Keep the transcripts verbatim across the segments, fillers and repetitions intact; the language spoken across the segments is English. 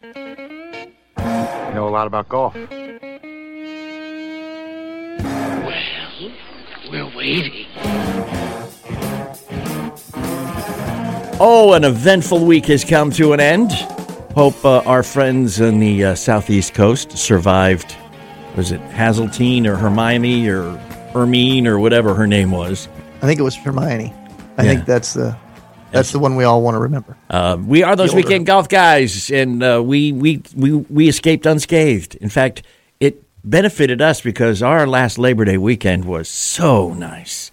I know a lot about golf. Well, we're waiting. Oh, an eventful week has come to an end. Hope uh, our friends on the uh, southeast coast survived. Was it Hazeltine or Hermione or Hermine or whatever her name was? I think it was Hermione. I yeah. think that's the that's yes. the one we all want to remember. Uh, we are those weekend golf guys, and uh, we, we we we escaped unscathed. In fact, it benefited us because our last Labor Day weekend was so nice.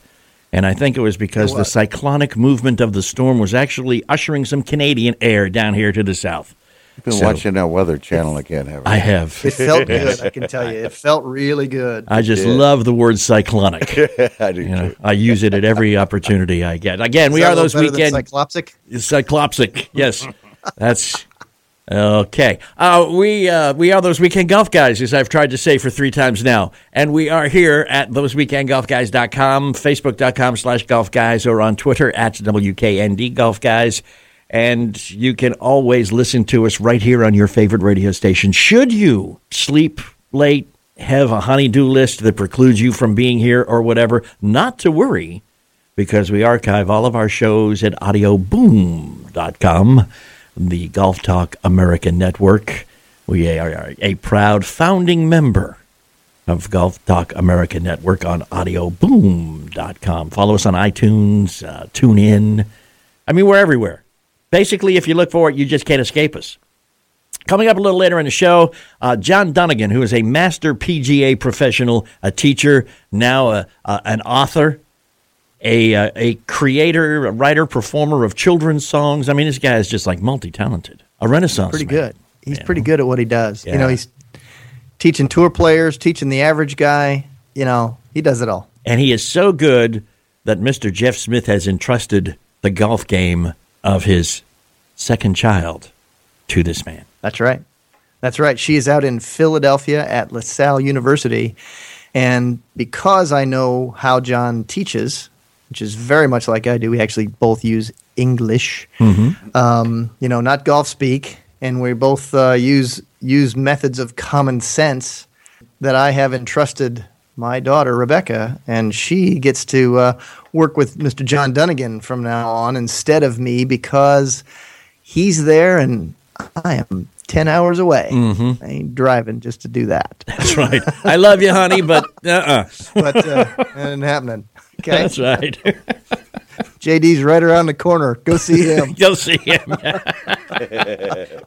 And I think it was because it was. the cyclonic movement of the storm was actually ushering some Canadian air down here to the south. You've been so, watching that Weather Channel again, haven't you? I have. It felt good, I can tell you. It felt really good. I just yeah. love the word cyclonic. I do, you know, too. I use it at every opportunity I get. Again, Is we are those weekend... Cyclopsic? Cyclopsic, yes. That's... Okay. Uh, we uh, we are those weekend golf guys, as I've tried to say for three times now. And we are here at those weekend golf guys dot com, facebook dot com slash golf guys, or on Twitter at W K N D Golf Guys. And you can always listen to us right here on your favorite radio station. Should you sleep late, have a honey-do list that precludes you from being here or whatever, not to worry, because we archive all of our shows at audio boom dot com, the Golf Talk American Network. We are a proud founding member of Golf Talk American Network on audio boom dot com. Follow us on iTunes, uh, tune in. I mean, we're everywhere. Basically, if you look for it, you just can't escape us. Coming up a little later in the show, uh, John Dunnigan, who is a master P G A professional, a teacher, now a, a, an author, a, a, a creator, a writer, performer of children's songs. I mean, this guy is just like multi-talented, a renaissance He's pretty man. good. He's yeah. pretty good at what he does. Yeah. You know, he's teaching tour players, teaching the average guy. You know, he does it all. And he is so good that Mister Jeff Smith has entrusted the golf game of his second child to this man. That's right. That's right. She is out in Philadelphia at LaSalle University. And because I know how John teaches, which is very much like I do, we actually both use English, mm-hmm. um, you know, not golf speak. And we both uh, use use methods of common sense that I have entrusted my daughter, Rebecca, and she gets to uh, work with Mister John Dunnigan from now on instead of me because he's there and I am ten hours away. Mm-hmm. I ain't driving just to do that. That's right. I love you, honey, but uh-uh. But uh, that ain't happening. Okay? That's right. J D's right around the corner. Go see him. Go see him.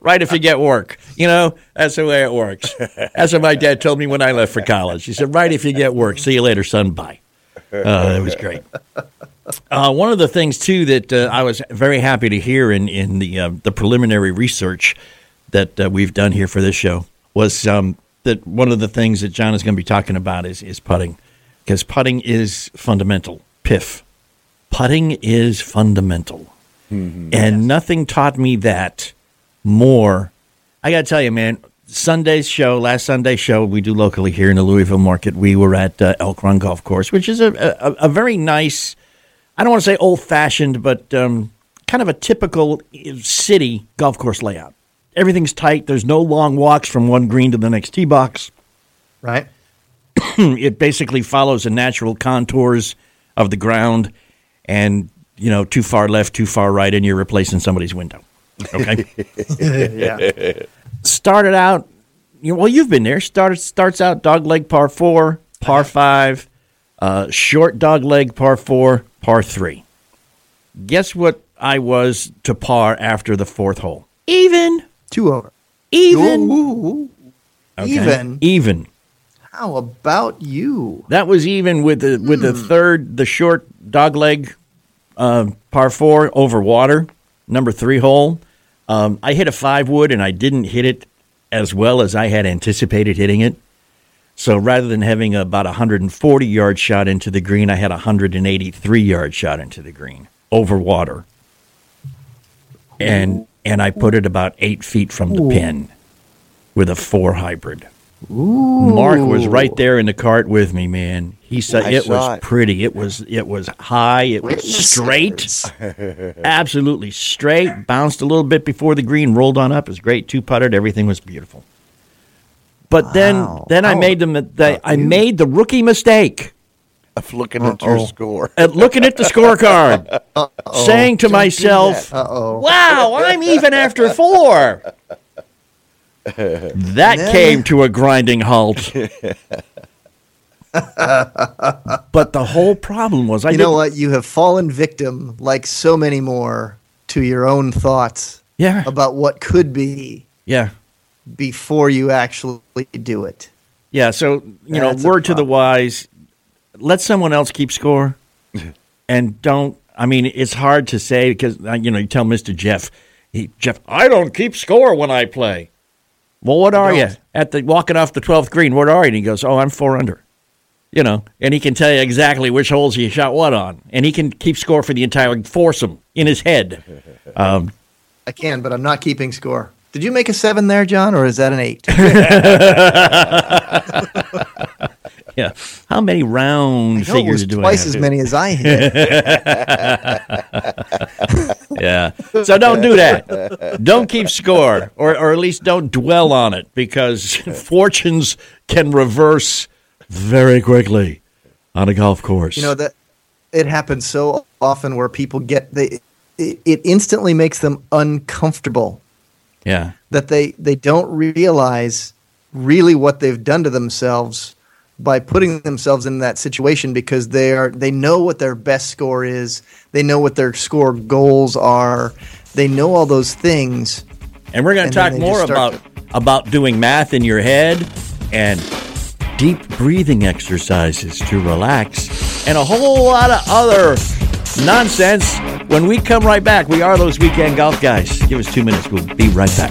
Right if you get work. You know, that's the way it works. That's what my dad told me when I left for college. He said, right if you get work. See you later, son. Bye. Uh, it was great. Uh, one of the things, too, that uh, I was very happy to hear in, in the, uh, the preliminary research that uh, we've done here for this show was um, that one of the things that John is going to be talking about is, is putting, because putting is fundamental. Piff. Putting is fundamental, mm-hmm. and yes. nothing taught me that more. I got to tell you, man, Sunday's show, last Sunday's show we do locally here in the Louisville market, we were at uh, Elk Run Golf Course, which is a, a, a very nice, I don't want to say old-fashioned, but um, kind of a typical city golf course layout. Everything's tight. There's no long walks from one green to the next tee box. Right. It basically follows the natural contours of the ground. And, you know, too far left, too far right, and you're replacing somebody's window. Okay? yeah. Started out, you know, well, you've been there. Started, starts out dogleg par four, par five, uh, short dogleg par four, par three. Guess what I was to par after the fourth hole? Even. Two over. Even. Ooh, okay. Even. Even. How about you? That was even with the with the third, the short dogleg uh, par four over water, number three hole. Um, I hit a five wood, and I didn't hit it as well as I had anticipated hitting it. So rather than having about a one hundred forty yard shot into the green, I had a one hundred eighty-three yard shot into the green over water, and and I put it about eight feet from the pin with a four hybrid. Ooh. Mark was right there in the cart with me, man. He said I it was it. pretty. It was it was high. It was straight. Absolutely straight. Bounced a little bit before the green. Rolled on up. It was great. Two putted. Everything was beautiful. But wow. then then oh, I made them. The, I made the rookie mistake of looking Uh-oh. at your score. At looking at the scorecard, saying to Don't myself, "Wow, I'm even after four." That then... came to a grinding halt. But the whole problem was, I you know what? You have fallen victim, like so many more, to your own thoughts yeah. about what could be yeah. before you actually do it. Yeah, so, you That's know, word to the wise, let someone else keep score. And don't, I mean, it's hard to say because, you know, you tell Mister Jeff, he, Jeff, I don't keep score when I play. Well, what are you? At the walking off the twelfth green, what are you? And he goes, oh, I'm four under. You know, and he can tell you exactly which holes he shot what on. And he can keep score for the entire foursome in his head. Um, I can, but I'm not keeping score. Did you make a seven there, John, or is that an eight? Yeah. How many round I know figures do I have? Twice as many as I hit. Yeah. So don't do that. Don't keep score, or, or at least don't dwell on it, because fortunes can reverse very quickly on a golf course. You know, that it happens so often where people get they it, it instantly makes them uncomfortable. Yeah. That they they don't realize really what they've done to themselves by putting themselves in that situation, because they are they know what their best score is, they know what their score goals are, they know all those things. And we're going to talk more about to- about doing math in your head and deep breathing exercises to relax, and a whole lot of other nonsense when we come right back. We are Those Weekend Golf Guys. Give us two minutes. We'll be right back.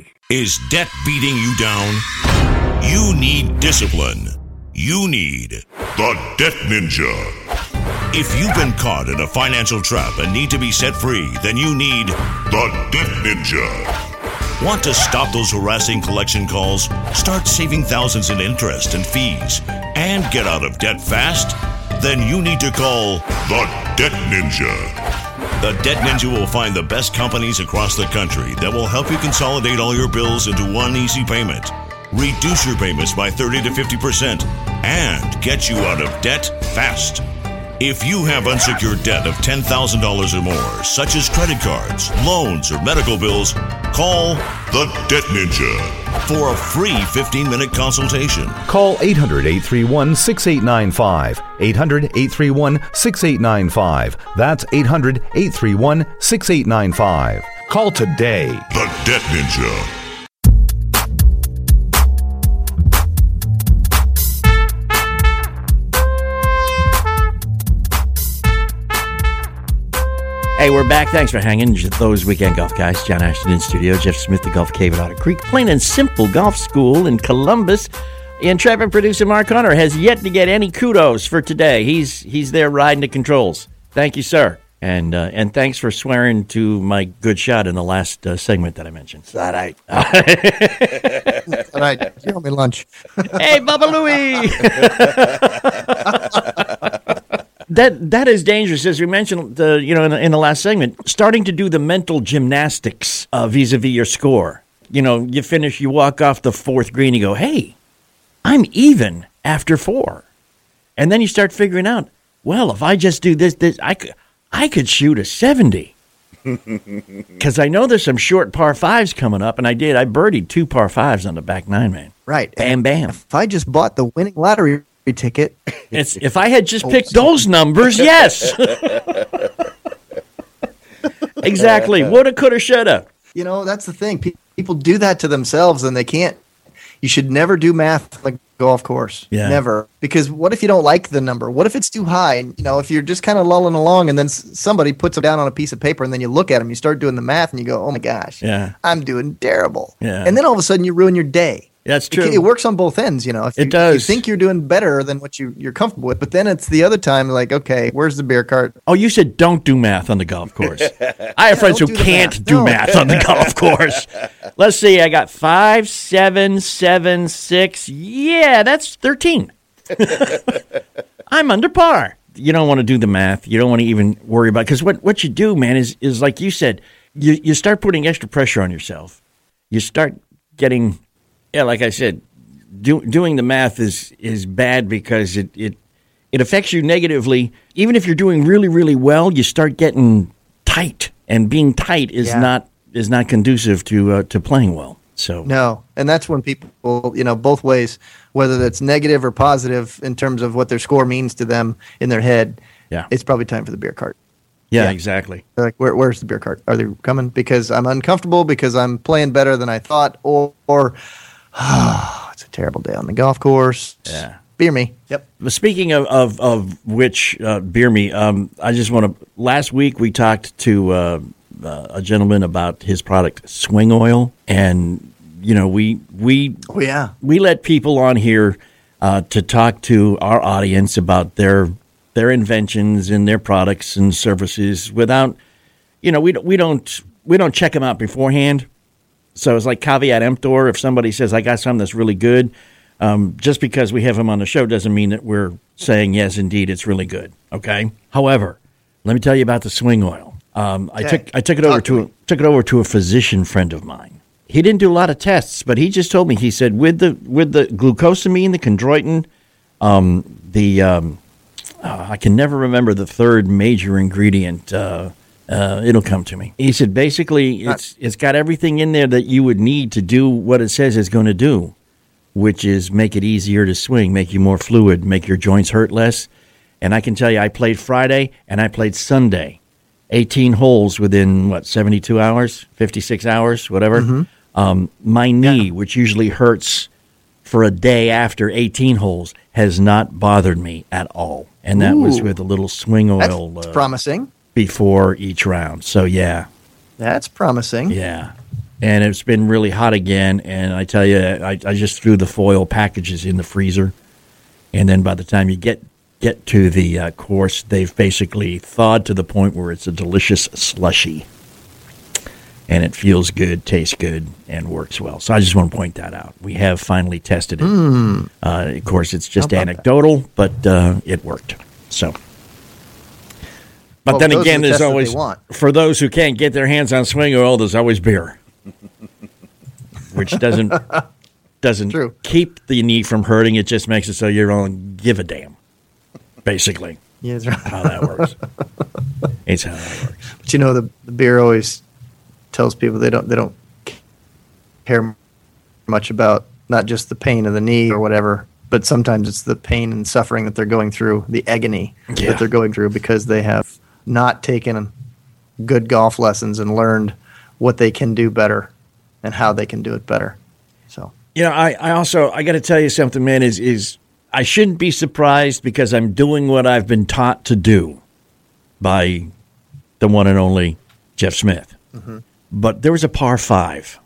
Is debt beating you down? You need discipline. You need the Debt Ninja. If you've been caught in a financial trap and need to be set free, then you need the Debt Ninja. Want to stop those harassing collection calls? Start saving thousands in interest and fees and get out of debt fast? Then you need to call the Debt Ninja. The Debt Ninja will find the best companies across the country that will help you consolidate all your bills into one easy payment, reduce your payments by thirty to fifty percent, and get you out of debt fast. If you have unsecured debt of ten thousand dollars or more, such as credit cards, loans, or medical bills, call the Debt Ninja for a free fifteen-minute consultation. Call eight hundred, eight three one, six eight nine five. eight hundred, eight three one, six eight nine five. That's eight hundred, eight three one, six eight nine five. Call today. The Debt Ninja. Hey, we're back. Thanks for hanging. Those Weekend Golf Guys. John Ashton in studio. Jeff Smith, the Golf Cave at Otter Creek. Plain and Simple Golf School in Columbus. Intrepid producer Mark Hunter has yet to get any kudos for today. He's he's there riding the controls. Thank you, sir. And uh, and thanks for swearing to my good shot in the last uh, segment that I mentioned. It's all right. All right. All right. You owe me lunch. Hey, Bubba Louie. That that is dangerous, as we mentioned, uh, you know, in the, in the last segment. Starting to do the mental gymnastics uh, vis-a-vis your score. You know, you finish, you walk off the fourth green, you go, "Hey, I'm even after four." And then you start figuring out, well, if I just do this, this I could, I could shoot a seventy. Because I know there's some short par fives coming up, and I did. I birdied two par fives on the back nine, man. Right. Bam, bam. If I just bought the winning lottery ticket. It's, if I had just picked those numbers, yes. Exactly. Woulda, coulda, shoulda. You know, that's the thing. Pe- people do that to themselves, and they can't. You should never do math like golf course. Yeah. Never. Because what if you don't like the number? What if it's too high? And, you know, if you're just kind of lulling along and then s- somebody puts them down on a piece of paper and then you look at them, you start doing the math and you go, oh my gosh, yeah, I'm doing terrible. Yeah. And then all of a sudden you ruin your day. That's true. It, it works on both ends, you know. If you, it does. You think you're doing better than what you, you're comfortable with, but then it's the other time, like, okay, where's the beer cart? Oh, you said don't do math on the golf course. I have yeah, friends who do can't math. do no. math on the golf course. Let's see, I got five, seven, seven, six. Yeah, that's thirteen. I'm under par. You don't want to do the math. You don't want to even worry about it. Because what, what you do, man, is, is like you said, you, you start putting extra pressure on yourself. You start getting... Yeah, like I said, do, doing the math is, is bad because it, it it affects you negatively. Even if you're doing really, really well, you start getting tight, and being tight is yeah. not is not conducive to uh, to playing well. So no, and that's when people, you know, both ways, whether that's negative or positive in terms of what their score means to them in their head. Yeah, it's probably time for the beer cart. Yeah, yeah, exactly. Like, where, where's the beer cart? Are they coming? Because I'm uncomfortable. Because I'm playing better than I thought. Or, or oh, it's a terrible day on the golf course. Yeah. Beer me. Yep. Speaking of, of, of which, uh, beer me, um, I just want to – last week we talked to uh, uh, a gentleman about his product, Swing Oil. And, you know, we we, oh, yeah. we let people on here uh, to talk to our audience about their their inventions and their products and services without – you know, we, we don't we don't check them out beforehand. So it's like caveat emptor. If somebody says, I got something that's really good, um, just because we have them on the show doesn't mean that we're saying, yes, indeed, it's really good, okay? However, let me tell you about the Swing Oil. Um, I okay. took I took it, over to, to took it over to a physician friend of mine. He didn't do a lot of tests, but he just told me, he said, with the with the glucosamine, the chondroitin, um, the um, oh, I can never remember the third major ingredient, uh Uh, it'll come to me. He said, basically, it's it's got everything in there that you would need to do what it says it's going to do, which is make it easier to swing, make you more fluid, make your joints hurt less. And I can tell you, I played Friday and I played Sunday, eighteen holes within, what, seventy-two hours, fifty-six hours, whatever. Mm-hmm. Um, my knee, yeah. which usually hurts for a day after eighteen holes, has not bothered me at all. And that Ooh, was with a little Swing Oil. That's uh, promising. Before each round. So, yeah. That's promising. Yeah. And it's been really hot again. And I tell you, I, I just threw the foil packages in the freezer. And then by the time you get, get to the uh, course, they've basically thawed to the point where it's a delicious slushy. And it feels good, tastes good, and works well. So I just want to point that out. We have finally tested it. Mm. Uh, of course, it's just anecdotal, that? but uh, it worked. So... But well, then again, the there's always, for those who can't get their hands on Swing Oil, there's always beer, which doesn't doesn't True. keep the knee from hurting. It just makes it so you don't give a damn, basically. Yeah, that's right. How that works. It's how that works. But, you know, the, the beer always tells people they don't they don't care much about not just the pain of the knee or whatever. But sometimes it's the pain and suffering that they're going through, the agony yeah. that they're going through because they have not taken good golf lessons and learned what they can do better and how they can do it better. So, you know, I, I also, I got to tell you something, man, is, is I shouldn't be surprised because I'm doing what I've been taught to do by the one and only Jeff Smith. Mm-hmm. But there was a par five,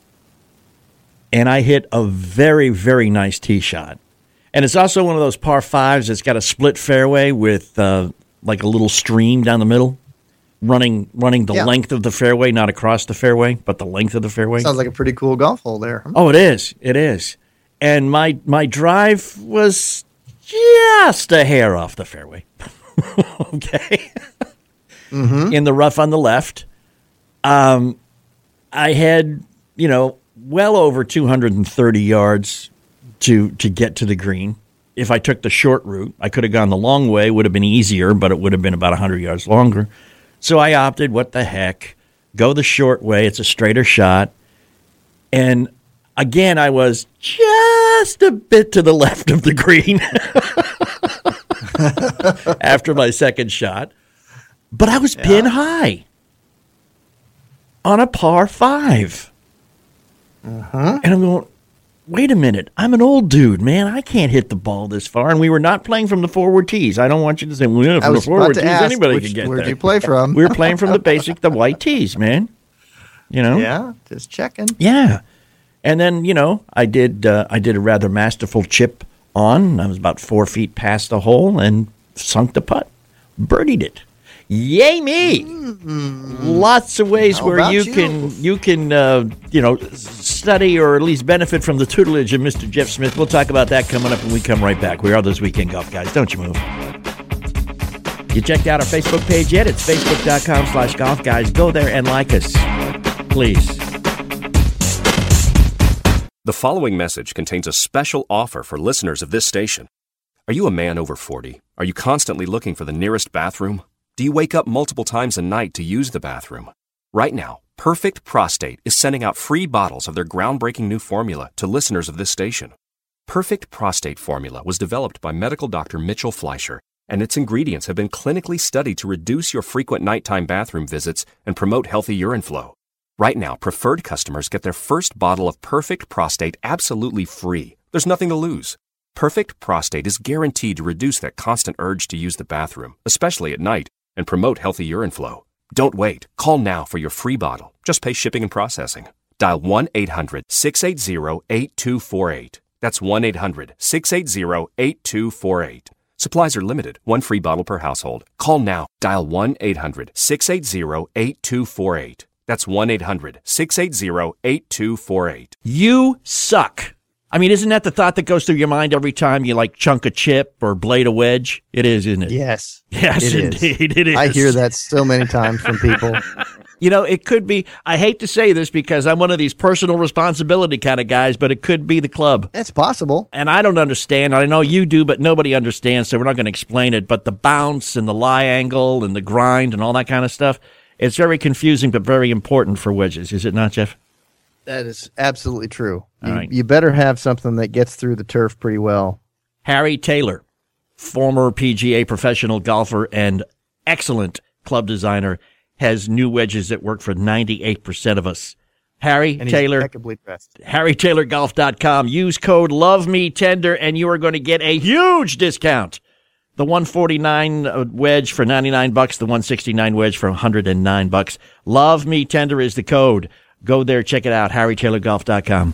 and I hit a very, very nice tee shot. And it's also one of those par fives that's got a split fairway with uh, like a little stream down the middle, running running the yeah. length of the fairway, not across the fairway, but the length of the fairway. Sounds like a pretty cool golf hole there. Huh? Oh, it is. It is. And my my drive was just a hair off the fairway. okay. Mm-hmm. In the rough on the left. Um, I had, you know, well over two hundred thirty yards to to get to the green, if I took the short route. I could have gone the long way. It would have been easier, but it would have been about one hundred yards longer. So I opted, what the heck, go the short way. It's a straighter shot. And again, I was just a bit to the left of the green after my second shot. But I was yeah. pin high on a par five. Uh-huh. And I'm going, wait a minute. I'm an old dude, man. I can't hit the ball this far. And we were not playing from the forward tees. I don't want you to say, well, yeah, from the forward tees, anybody could get there. Where did you play from? We were playing from the basic, the white tees, man. You know? Yeah, just checking. Yeah. And then, you know, I did uh, I did a rather masterful chip on. I was about four feet past the hole and sunk the putt. Birdied it. Yay me! Mm-hmm. Lots of ways How where you, you can you can uh, you know study or at least benefit from the tutelage of Mister Jeff Smith. We'll talk about that coming up when we come right back. We are Those Weekend Golf Guys. Don't you move. You checked out our Facebook page yet? It's facebook.com slash golf guys. Go there and like us, please. The following message contains a special offer for listeners of this station. Are you a man over forty? Are you constantly looking for the nearest bathroom? Do you wake up multiple times a night to use the bathroom? Right now, Perfect Prostate is sending out free bottles of their groundbreaking new formula to listeners of this station. Perfect Prostate formula was developed by medical doctor Mitchell Fleischer, and its ingredients have been clinically studied to reduce your frequent nighttime bathroom visits and promote healthy urine flow. Right now, preferred customers get their first bottle of Perfect Prostate absolutely free. There's nothing to lose. Perfect Prostate is guaranteed to reduce that constant urge to use the bathroom, especially at night, and promote healthy urine flow. Don't wait. Call now for your free bottle. Just pay shipping and processing. Dial one eight hundred six eight zero eight two four eight. That's one eight hundred six eight zero eight two four eight. Supplies are limited. One free bottle per household. Call now. Dial one eight hundred six eight zero eight two four eight. That's one eight hundred six eight zero eight two four eight. You suck. I mean, isn't that the thought that goes through your mind every time you, like, chunk a chip or blade a wedge? It is, isn't it? Yes. Yes, it indeed. Is. It is. I hear that so many times from people. You know, it could be, I hate to say this because I'm one of these personal responsibility kind of guys, but it could be the club. It's possible. And I don't understand. I know you do, but nobody understands, so we're not going to explain it. But the bounce and the lie angle and the grind and all that kind of stuff, it's very confusing but very important for wedges. Is it not, Jeff? That is absolutely true. You, right. you better have something that gets through the turf pretty well. Harry Taylor, former P G A professional golfer and excellent club designer, has new wedges that work for ninety-eight percent of us. Harry and Taylor, Harry Taylor Golf dot com. Use code LOVEMETENDER, and you are going to get a huge discount. The one forty-nine wedge for ninety-nine bucks. The one sixty-nine wedge for one hundred nine bucks. Love Me Tender is the code. Go there, check it out, Harry Taylor Golf dot com.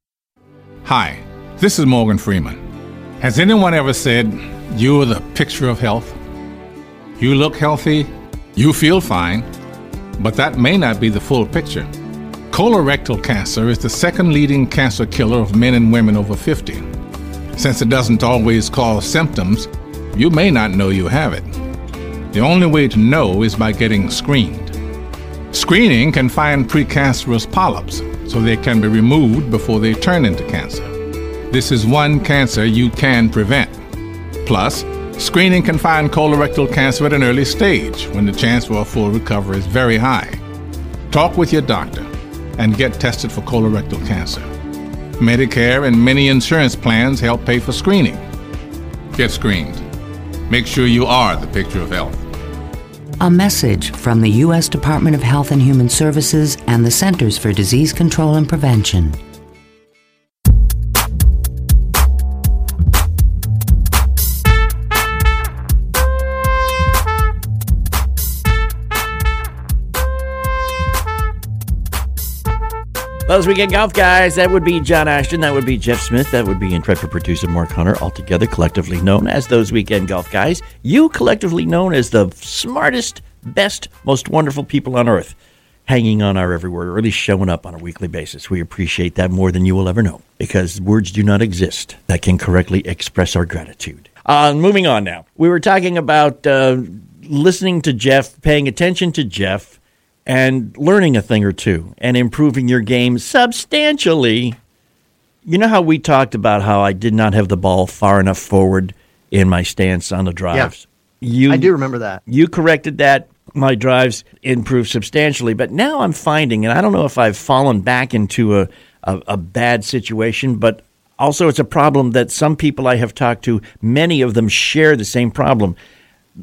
Hi, this is Morgan Freeman. Has anyone ever said, you are the picture of health? You look healthy, you feel fine, but that may not be the full picture. Colorectal cancer is the second leading cancer killer of men and women over fifty. Since it doesn't always cause symptoms, you may not know you have it. The only way to know is by getting screened. Screening can find precancerous polyps, so they can be removed before they turn into cancer. This is one cancer you can prevent. Plus, screening can find colorectal cancer at an early stage when the chance for a full recovery is very high. Talk with your doctor and get tested for colorectal cancer. Medicare and many insurance plans help pay for screening. get screened. Make sure you are the picture of health. A message from the U S Department of Health and Human Services and the Centers for Disease Control and Prevention. Those Weekend Golf Guys, that would be John Ashton, that would be Jeff Smith, that would be intrepid producer Mark Hunter, all together collectively known as Those Weekend Golf Guys. You collectively known as the smartest, best, most wonderful people on earth, hanging on our every word, or at least showing up on a weekly basis. We appreciate that more than you will ever know, because words do not exist that can correctly express our gratitude. Uh, moving on now. We were talking about uh, listening to Jeff, paying attention to Jeff, and learning a thing or two and improving your game substantially. You know how we talked about how I did not have the ball far enough forward in my stance on the drives? Yeah, you, I do remember that. You corrected that. My drives improved substantially. But now I'm finding, and I don't know if I've fallen back into a, a, a bad situation, but also it's a problem that some people I have talked to, many of them share the same problem.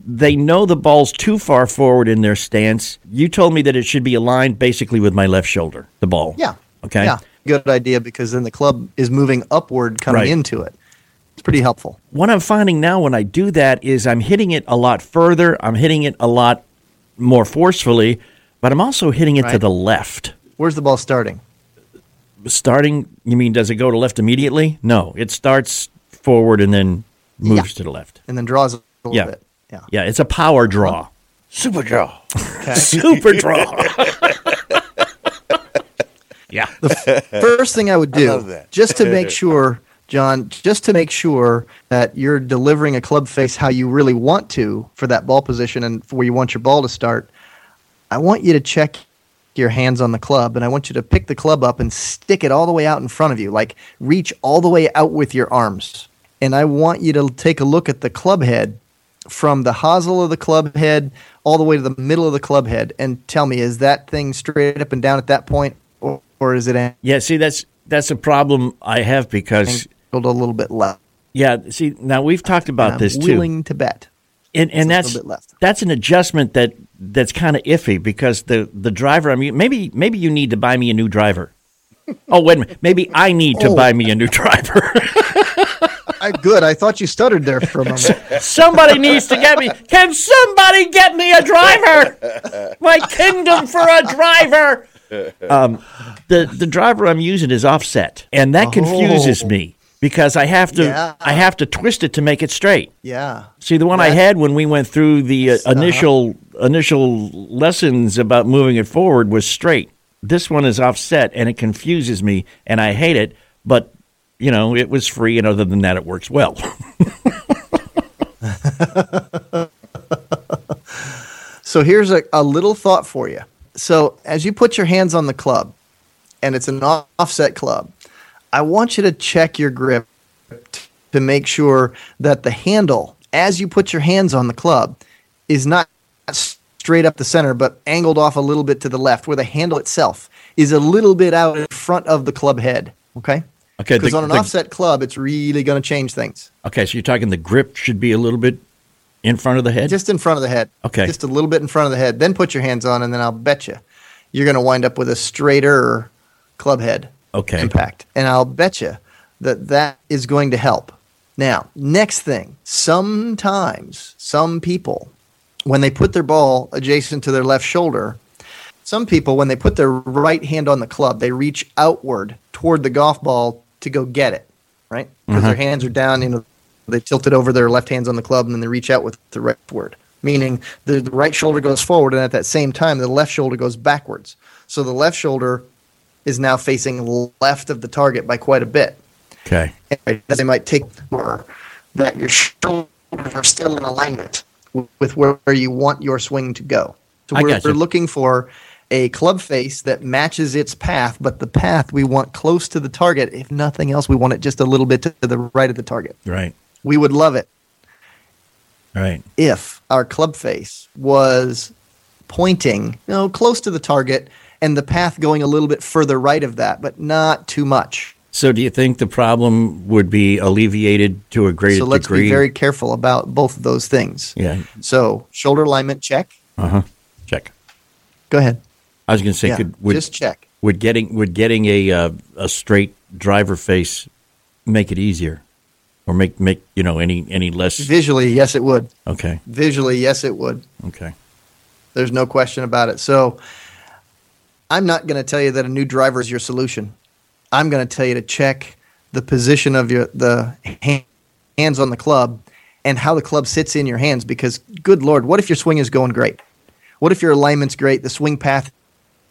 They know the ball's too far forward in their stance. You told me that it should be aligned basically with my left shoulder, the ball. Yeah. Okay. Yeah. Good idea, because then the club is moving upward coming right into it. It's pretty helpful. What I'm finding now when I do that is I'm hitting it a lot further. I'm hitting it a lot more forcefully, but I'm also hitting it right to the left. Where's the ball starting? Starting, you mean does it go to left immediately? No. It starts forward and then moves yeah. to the left. And then draws a little yeah. bit. Yeah. yeah, it's a power draw. Super draw. Okay. Super draw. yeah. The f- first thing I would do, I just to make sure, John, just to make sure that you're delivering a club face how you really want to for that ball position and for where you want your ball to start, I want you to check your hands on the club, and I want you to pick the club up and stick it all the way out in front of you, like reach all the way out with your arms. And I want you to take a look at the club head from the hosel of the club head all the way to the middle of the club head, and tell me, is that thing straight up and down at that point, or, or is it an- yeah see that's that's a problem I have, because angled a little bit left. Yeah see now we've talked about I'm this willing too willing to bet and and that's that's an adjustment that that's kind of iffy, because the the driver I mean maybe maybe you need to buy me a new driver. oh wait a minute maybe I need to oh. buy me a new driver. I, good. I thought you stuttered there for a moment. Somebody needs to get me. Can somebody get me a driver? My kingdom for a driver. Um, the the driver I'm using is offset, and that confuses oh. me, because I have to yeah. I have to twist it to make it straight. Yeah. See, the one that, I had when we went through the uh, initial uh-huh. initial lessons about moving it forward was straight. This one is offset, and it confuses me, and I hate it, but. You know, it was free, and other than that, it works well. So here's a, a little thought for you. So as you put your hands on the club, and it's an off- offset club, I want you to check your grip t- to make sure that the handle, as you put your hands on the club, is not straight up the center, but angled off a little bit to the left, where the handle itself is a little bit out in front of the club head, okay? Because okay, on an the, offset club, it's really going to change things. Okay, so you're talking the grip should be a little bit in front of the head? Just in front of the head. Okay. Just a little bit in front of the head. Then put your hands on, and then I'll bet you you're going to wind up with a straighter club head okay. impact. And I'll bet you that that is going to help. Now, next thing, sometimes some people, when they put their ball adjacent to their left shoulder, some people, when they put their right hand on the club, they reach outward toward the golf ball to go get it, right? Because mm-hmm. their hands are down, you know, they tilted over their left hands on the club, and then they reach out with the right word, meaning the, the right shoulder goes forward, and at that same time, the left shoulder goes backwards. So the left shoulder is now facing left of the target by quite a bit. Okay. And they might take more that your shoulders are still in alignment with where you want your swing to go. So we're, I got you. we're looking for a club face that matches its path, but the path we want close to the target. If nothing else, we want it just a little bit to the right of the target. Right. We would love it. Right. If our club face was pointing, you know, close to the target, and the path going a little bit further right of that, but not too much. So do you think the problem would be alleviated to a great degree? So let's degree? be very careful about both of those things. Yeah. So shoulder alignment, check. Uh-huh. Check. Go ahead. I was going to say, yeah, could would, just check. Would getting would getting a uh, a straight driver face make it easier, or make make you know any any less visually? Yes, it would. Okay. Visually, yes, it would. Okay. There's no question about it. So I'm not going to tell you that a new driver is your solution. I'm going to tell you to check the position of your the hand, hands on the club and how the club sits in your hands, because, good Lord, what if your swing is going great? What if your alignment's great, the swing path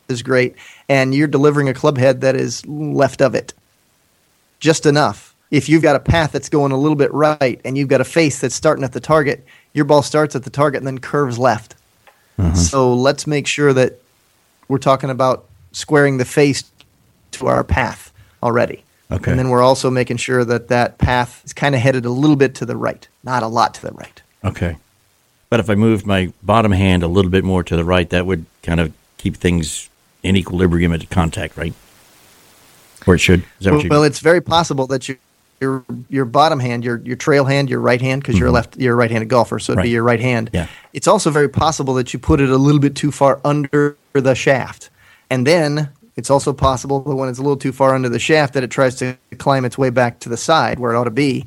is great, and you're delivering a club head that is left of it? Just enough. If you've got a path that's going a little bit right and you've got a face that's starting at the target, your ball starts at the target and then curves left. Mm-hmm. So let's make sure that we're talking about squaring the face to our path already. Okay. And then we're also making sure that that path is kind of headed a little bit to the right, not a lot to the right. Okay. But if I moved my bottom hand a little bit more to the right, that would kind of keep things in equilibrium at contact, right? Or it should. Is that well, what you well it's very possible that you, your your bottom hand, your your trail hand, your right hand, because mm-hmm. you're a left, you're a right-handed golfer, so it'd right. be your right hand. Yeah. It's also very possible that you put it a little bit too far under the shaft, and then it's also possible that when it's a little too far under the shaft that it tries to climb its way back to the side where it ought to be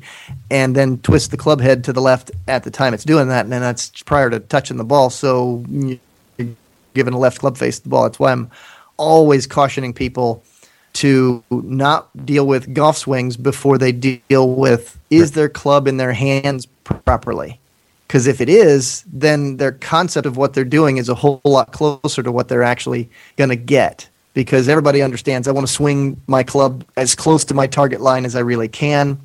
and then twist the club head to the left at the time it's doing that, and then that's prior to touching the ball. So you're giving a left club face to the ball. That's why I'm always cautioning people to not deal with golf swings before they deal with is their club in their hands properly. Because if it is, then their concept of what they're doing is a whole lot closer to what they're actually going to get. Because everybody understands I want to swing my club as close to my target line as I really can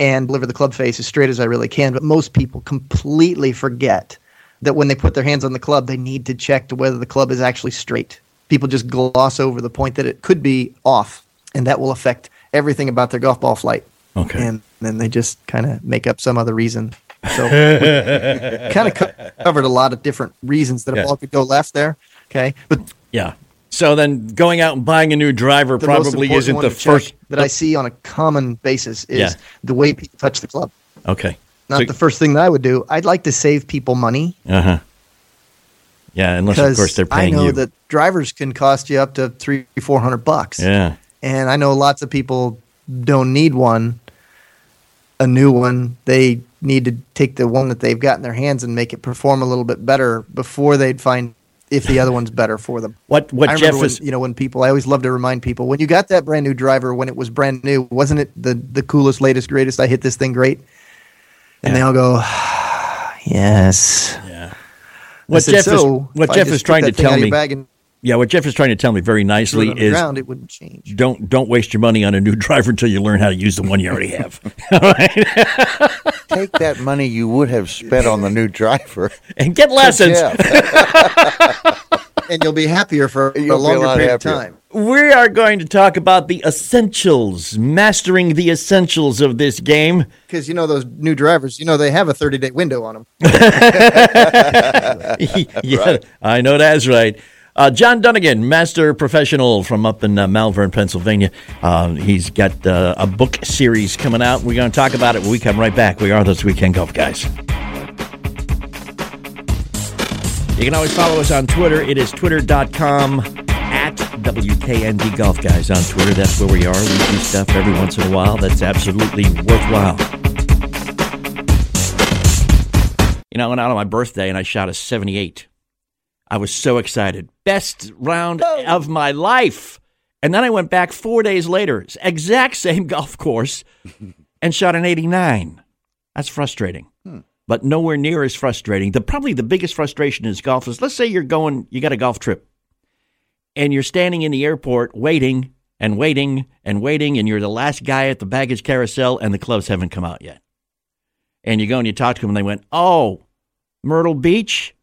and deliver the club face as straight as I really can. But most people completely forget that when they put their hands on the club, they need to check to whether the club is actually straight. People just gloss over the point that it could be off, and that will affect everything about their golf ball flight. Okay. And then they just kind of make up some other reason. So we kind of covered a lot of different reasons that a yeah. ball could go left there. Okay. But yeah. So then going out and buying a new driver probably isn't the first that I see on a common basis is yeah. the way people touch the club. Okay. Not so, the first thing that I would do. I'd like to save people money. Uh-huh. Yeah, unless, of course, they're paying you. I know you. that drivers can cost you up to three, four hundred bucks. Yeah. And I know lots of people don't need one, a new one. They need to take the one that they've got in their hands and make it perform a little bit better before they'd find if the other one's better for them. What what I Jeff when, is you know when people I always love to remind people, when you got that brand new driver, when it was brand new, wasn't it the the coolest, latest, greatest? I hit this thing great, and yeah. they all go, yes. Yeah. What said, Jeff so is what Jeff is trying to tell me. And, yeah, what Jeff is trying to tell me very nicely is ground, it wouldn't change. Don't don't waste your money on a new driver until you learn how to use the one you already have. All right. Take that money you would have spent on the new driver and get lessons. And you'll be happier for you'll a longer a period happier. of time. We are going to talk about the essentials, mastering the essentials of this game. Because, you know, those new drivers, you know, they have a thirty-day window on them. yeah, right. I know that's right. Uh, John Dunnigan, master professional from up in uh, Malvern, Pennsylvania. Uh, he's got uh, a book series coming out. We're going to talk about it when we come right back. We are Those Weekend Golf Guys. You can always follow us on Twitter. It is twitter dot com at W K N D Golf Guys on Twitter. That's where we are. We do stuff every once in a while that's absolutely worthwhile. You know, I went out on my birthday and I shot a seventy-eight. I was so excited. Best round oh. of my life. And then I went back four days later, exact same golf course, and shot an eighty-nine. That's frustrating, hmm. but nowhere near as frustrating. The Probably the biggest frustration is golf is, let's say you're going, you got a golf trip, and you're standing in the airport waiting and waiting and waiting, and you're the last guy at the baggage carousel, and the clubs haven't come out yet. And you go and you talk to them, and they went, oh, Myrtle Beach?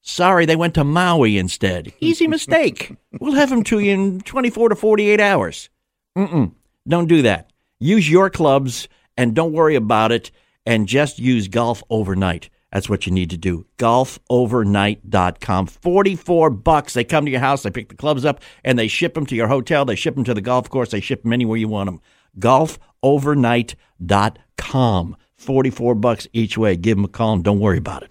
Sorry, they went to Maui instead. Easy mistake. We'll have them to you in twenty-four to forty-eight hours. Mm-mm. Don't do that. Use your clubs and don't worry about it, and just use Golf Overnight. That's what you need to do. golf overnight dot com. forty-four bucks. They come to your house, they pick the clubs up, and they ship them to your hotel, they ship them to the golf course, they ship them anywhere you want them. golf overnight dot com. forty-four bucks each way. Give them a call and don't worry about it.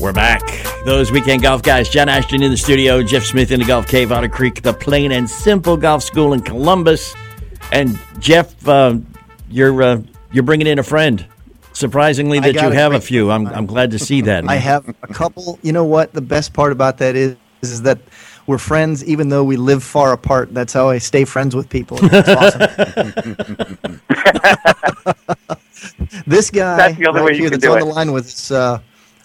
We're back. Those Weekend Golf Guys, John Ashton in the studio, Jeff Smith in the Golf Cave, Otter Creek, the Plain and Simple Golf School in Columbus. And Jeff, uh, you're uh, you're bringing in a friend. Surprisingly that you have a few. I'm I'm glad to see that. I have a couple. You know what? The best part about that is is that we're friends even though we live far apart. That's how I stay friends with people. That's awesome. This guy right here that's on the line with us, uh,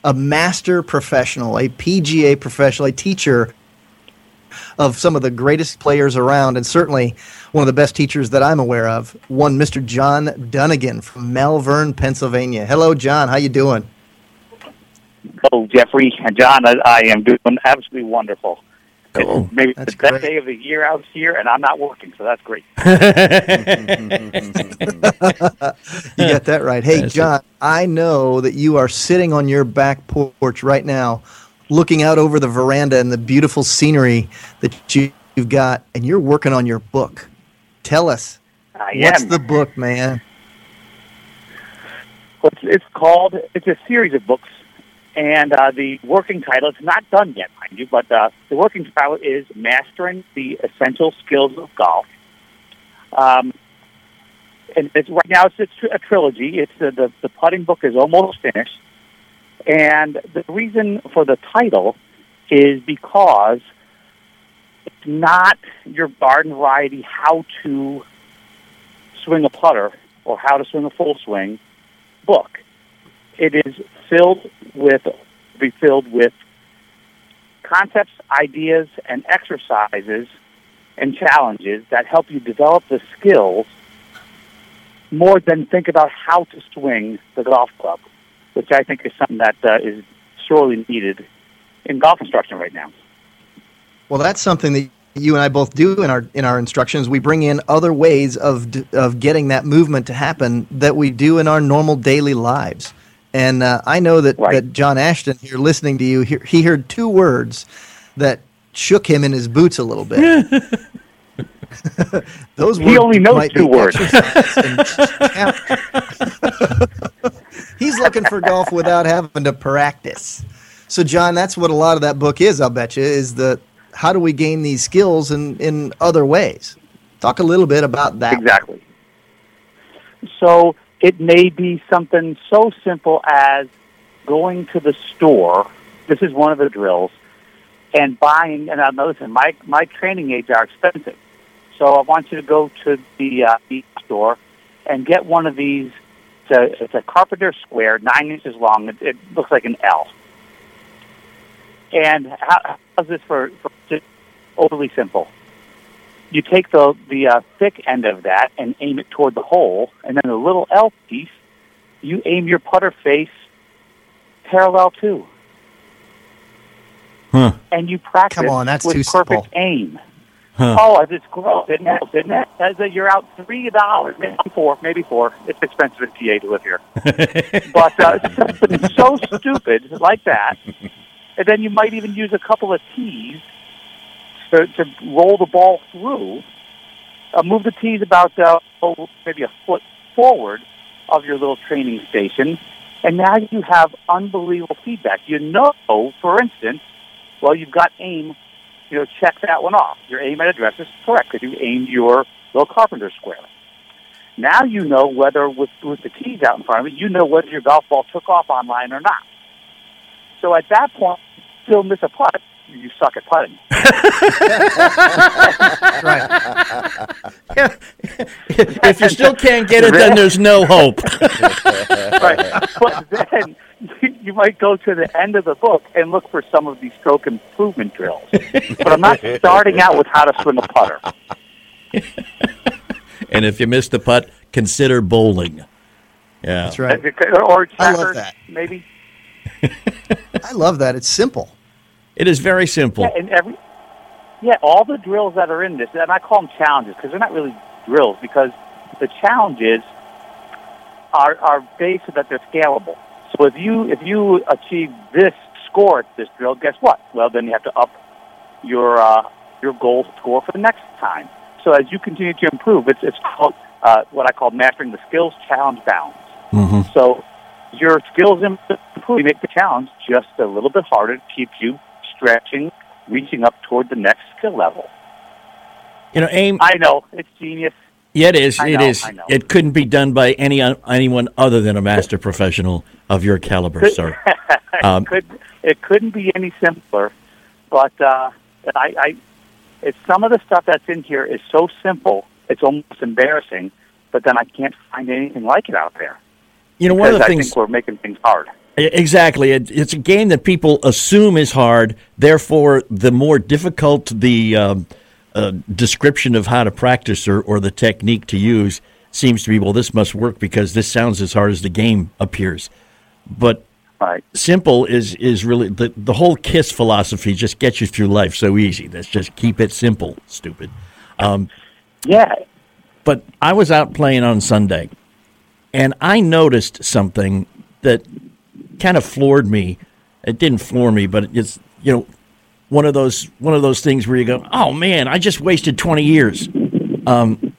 a master professional, a P G A professional, a teacher of some of the greatest players around, and certainly one of the best teachers that I'm aware of, one Mister John Dunnigan from Malvern, Pennsylvania. Hello, John. How you doing? Hello, Jeffrey. John, I, I am doing absolutely wonderful. Cool. It's maybe that's the great. Best day of the year out here, and I'm not working, so that's great. You got that right. Hey, that's John, it. I know that you are sitting on your back porch right now looking out over the veranda and the beautiful scenery that you've got, and you're working on your book. Tell us, I what's am. the book, man? Well, it's, it's called, it's a series of books, and uh, the working title, it's not done yet, mind you, but uh, the working title is Mastering the Essential Skills of Golf. Um, and it's, right now it's a, tr- a trilogy. It's uh, the, the putting book is almost finished. And the reason for the title is because it's not your garden variety how to swing a putter or how to swing a full swing book. It is filled with, be filled with concepts, ideas, and exercises and challenges that help you develop the skills more than think about how to swing the golf club, which I think is something that uh, is sorely needed in golf instruction right now. Well, that's something that you and I both do in our in our instructions. We bring in other ways of of getting that movement to happen that we do in our normal daily lives. And uh, I know that, right. that John Ashton here, listening to you, he, he heard two words that shook him in his boots a little bit. Those he words only knows two words. He's looking for golf without having to practice. So, John, that's what a lot of that book is, I'll bet you, is the how do we gain these skills in, in other ways? Talk a little bit about that. Exactly. So It may be something so simple as going to the store. This is one of the drills. And buying, and I'm noticing my, my training aids are expensive. So I want you to go to the uh, store and get one of these. It's a, it's a carpenter square, nine inches long. It, it looks like an L. And how, how's this for, for just overly simple? You take the the uh, thick end of that and aim it toward the hole, and then the little L piece, you aim your putter face parallel to. Huh. And you practice Come on, that's with too perfect simple. aim. Huh. Oh, it's gross, isn't it? Isn't it? As a, you're out three dollars, maybe four, maybe four. It's expensive in P A to live here. But uh, something so stupid like that, and then you might even use a couple of tees to, to roll the ball through. Uh, move the tees about uh, oh, maybe a foot forward of your little training station, and now you have unbelievable feedback. You know, for instance, well, you've got aim, you know, check that one off. Your aim at address is correct because you aimed your little carpenter square. Now you know whether, with, with the tees out in front of you, you know whether your golf ball took off online or not. So at that point, still miss a putt, you suck at putting. Right. Yeah. If you still can't get it, then there's no hope. Right. But then you might go to the end of the book and look for some of these stroke improvement drills. But I'm not starting out with how to swing a putter. And if you miss the putt, consider bowling. Yeah, that's right. Or checkers, I love that. Maybe. I love that. It's simple. It is very simple. Yeah, and every, yeah, all the drills that are in this, and I call them challenges because they're not really drills, because the challenges are are based so that they're scalable. So if you if you achieve this score at this drill, guess what? Well, then you have to up your uh, your goal score for the next time. So as you continue to improve, it's it's called uh, what I call mastering the skills challenge bounds. Mm-hmm. So your skills improve, you make the challenge just a little bit harder to keep you stretching, reaching up toward the next skill level. You know, aim. I know it's genius. Yeah, it is. I it know, is. It couldn't be done by any anyone other than a master professional of your caliber, could, sir. Um, could, it couldn't be any simpler. But uh, I, I, it's some of the stuff that's in here is so simple, it's almost embarrassing. But then I can't find anything like it out there. You know, one of the I things think we're making things hard. Exactly. It, it's a game that people assume is hard. Therefore, the more difficult the um, uh, description of how to practice or, or the technique to use seems to be, well, this must work because this sounds as hard as the game appears. But right. Simple is, is really the, the whole KISS philosophy just gets you through life so easy. That's just keep it simple, stupid. Um, yeah. But I was out playing on Sunday, and I noticed something that kind of floored me. It didn't floor me, but it's, you know, one of those one of those things where you go, oh man, I just wasted twenty years. Um,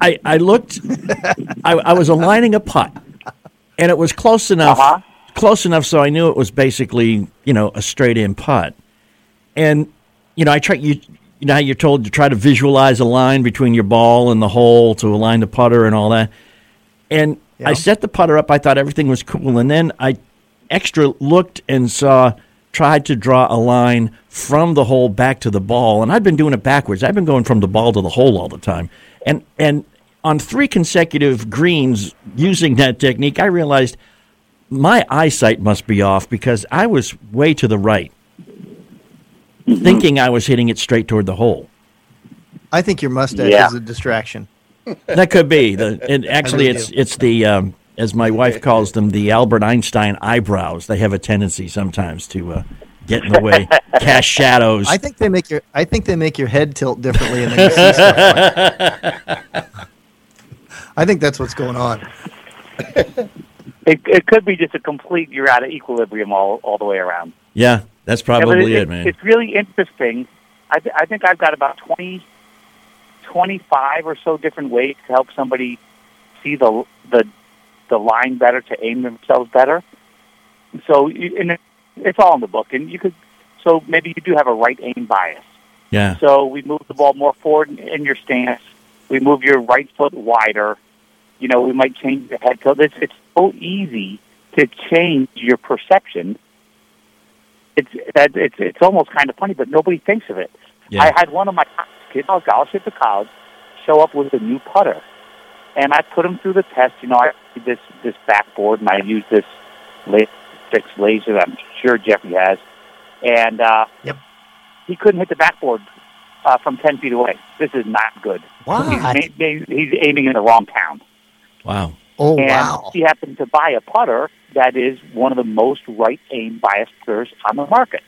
I I looked, I, I was aligning a putt, and it was close enough, uh-huh. close enough, so I knew it was basically, you know, a straight in putt. And you know, I try you, you know how you're told to try to visualize a line between your ball and the hole to align the putter and all that, and. Yeah. I set the putter up. I thought everything was cool. And then I extra looked and saw, tried to draw a line from the hole back to the ball. And I've been doing it backwards. I've been going from the ball to the hole all the time. And and on three consecutive greens using that technique, I realized my eyesight must be off because I was way to the right, thinking I was hitting it straight toward the hole. I think your mustache yeah. is a distraction. That could be. The, and actually, it's it's the, um, as my wife calls them, the Albert Einstein eyebrows. They have a tendency sometimes to uh, get in the way, cast shadows. I think they make your I think they make your head tilt differently. And then you see stuff like I think that's what's going on. It it could be just a complete, you're out of equilibrium all, all the way around. Yeah, that's probably yeah, it, it, man. It's really interesting. I, th- I think I've got about twenty... twenty-five or so different ways to help somebody see the the the line better, to aim themselves better. So you, and it's all in the book, and you could. So maybe you do have a right aim bias. Yeah. So we move the ball more forward in your stance. We move your right foot wider. you know, we might change the head tilt. It's, it's so easy to change your perception. It's that it's it's almost kind of funny, but nobody thinks of it. Yeah. I had one of my kids on scholarship to college show up with a new putter, and I put him through the test. You know, I did this this backboard, and I used this six laser that I'm sure Jeffrey has, and uh, yep. he couldn't hit the backboard uh, from ten feet away. This is not good. Wow, he's, he's aiming in the wrong town. Wow. Oh, and wow. He happened to buy a putter that is one of the most right aim biased putters on the market,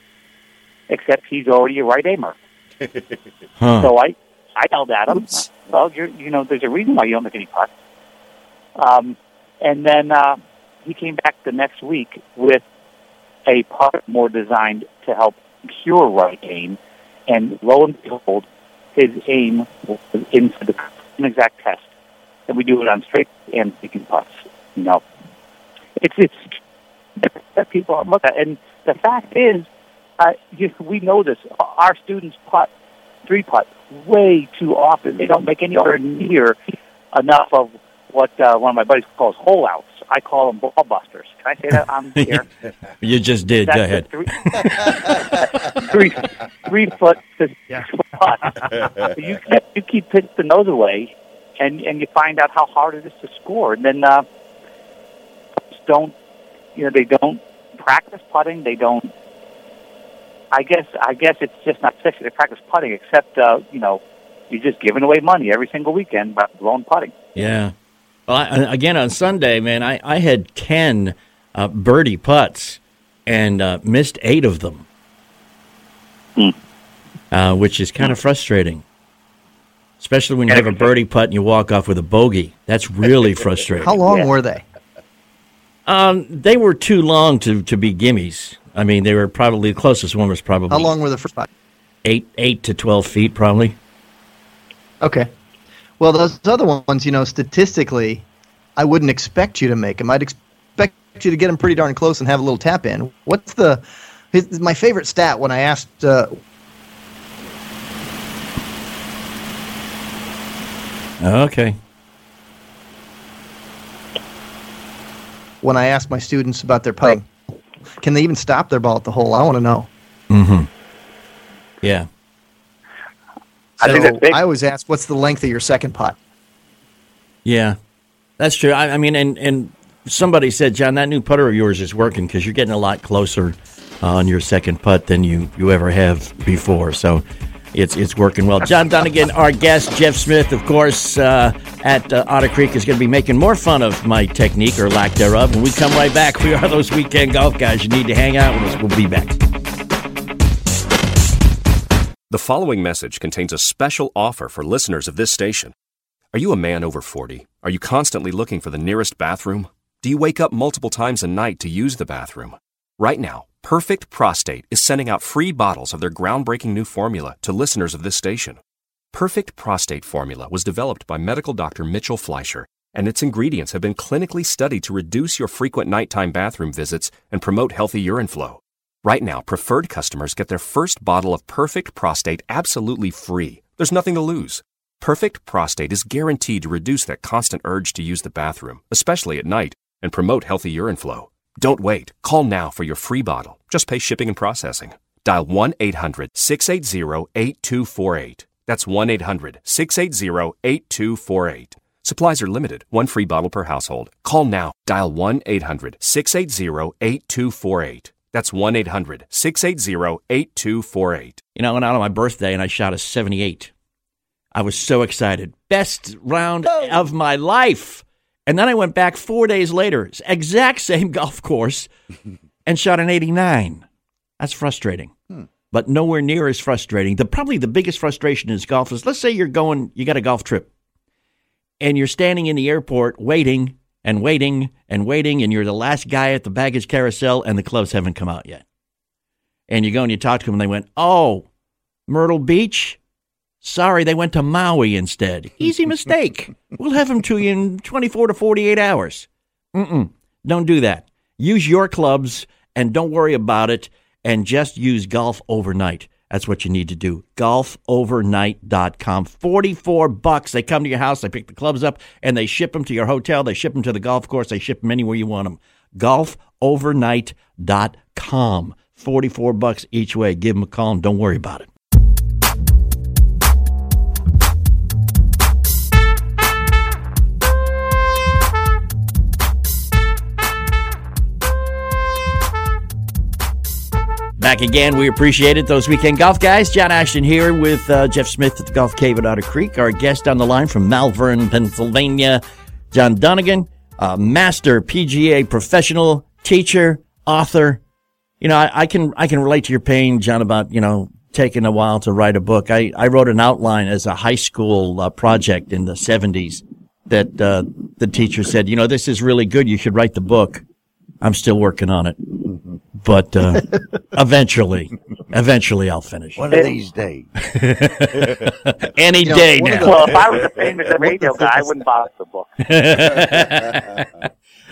except he's already a right aimer. huh. So I, I yelled at him, Oops. well, you're, you know, there's a reason why you don't make any putts. Um, and then uh, he came back the next week with a putter more designed to help cure right aim, and lo and behold, his aim was into the exact test. And we do it on straight and picking putts. You know, it's it's that people are looking at. And the fact is, uh, you, we know this. Our students putt, three putt, way too often. They don't make anywhere near enough of what uh, one of my buddies calls hole outs. I call them ball busters. Can I say that on here? You just did. That's Go ahead. Three, three, three foot to yeah. putt. You you keep pitching the nose away. And and you find out how hard it is to score, and then uh, don't you know they don't practice putting. They don't. I guess I guess it's just not sexy to practice putting, except uh, you know you're just giving away money every single weekend by blowing putting. Yeah. Well, I, again on Sunday, man, I I had ten uh, birdie putts and uh, missed eight of them, mm. uh, which is kind of frustrating. Especially when you have a birdie putt and you walk off with a bogey. That's really frustrating. How long yeah. were they? Um, they were too long to, to be gimmies. I mean, they were probably, the closest one was probably... How long were the first five? Eight, eight to twelve feet, probably. Okay. Well, those other ones, you know, statistically, I wouldn't expect you to make them. I'd expect you to get them pretty darn close and have a little tap in. What's the... His, my favorite stat when I asked... Uh, Okay. When I ask my students about their putting, can they even stop their ball at the hole? I want to know. Mm-hmm. Yeah. So I, think that's big. I always ask, what's the length of your second putt? Yeah, that's true. I, I mean, and, and somebody said, John, that new putter of yours is working because you're getting a lot closer uh, on your second putt than you, you ever have before, so... It's it's working well. John Dunnigan, our guest, Jeff Smith, of course, uh, at uh, Otter Creek, is going to be making more fun of my technique or lack thereof. When we come right back, we are those weekend golf guys. You need to hang out with us. We'll be back. The following message contains a special offer for listeners of this station. Are you a man over forty? Are you constantly looking for the nearest bathroom? Do you wake up multiple times a night to use the bathroom? Right now, Perfect Prostate is sending out free bottles of their groundbreaking new formula to listeners of this station. Perfect Prostate formula was developed by medical doctor Mitchell Fleischer, and its ingredients have been clinically studied to reduce your frequent nighttime bathroom visits and promote healthy urine flow. Right now, preferred customers get their first bottle of Perfect Prostate absolutely free. There's nothing to lose. Perfect Prostate is guaranteed to reduce that constant urge to use the bathroom, especially at night, and promote healthy urine flow. Don't wait. Call now for your free bottle. Just pay shipping and processing. Dial one eight hundred six eight zero eight two four eight. That's one eight hundred six eight zero eight two four eight. Supplies are limited. One free bottle per household. Call now. Dial one eight hundred six eight zero eight two four eight. That's one eight hundred six eight zero eight two four eight. You know, I went out on my birthday and I shot a seventy-eight. I was so excited. Best round oh. of my life. And then I went back four days later, exact same golf course, and shot an eighty-nine. That's frustrating, hmm. but nowhere near as frustrating. The probably the biggest frustration is golf is, let's say you're going, you got a golf trip, and you're standing in the airport waiting and waiting and waiting, and you're the last guy at the baggage carousel, and the clubs haven't come out yet. And you go and you talk to them, and they went, oh, Myrtle Beach? Sorry, they went to Maui instead. Easy mistake. We'll have them to you in twenty-four to forty-eight hours. Mm-mm. Don't do that. Use your clubs and don't worry about it and just use golf overnight. That's what you need to do. golf overnight dot com. forty-four bucks. They come to your house, they pick the clubs up, and they ship them to your hotel. They ship them to the golf course. They ship them anywhere you want them. golf overnight dot com. forty-four bucks each way. Give them a call and don't worry about it. Back again, we appreciate it. Those Weekend Golf Guys, John Ashton here with uh, Jeff Smith at the Golf Cave at Otter Creek. Our guest on the line from Malvern, Pennsylvania, John Dunnigan, a master P G A professional, teacher, author. You know, I, I can I can relate to your pain, John, about, you know, taking a while to write a book. I, I wrote an outline as a high school uh, project in the seventies that uh, the teacher said, you know, this is really good. You should write the book. I'm still working on it. But uh, eventually, eventually I'll finish. One of these days. Any you know, day now. Well, if I was a famous radio guy, I wouldn't bother the book.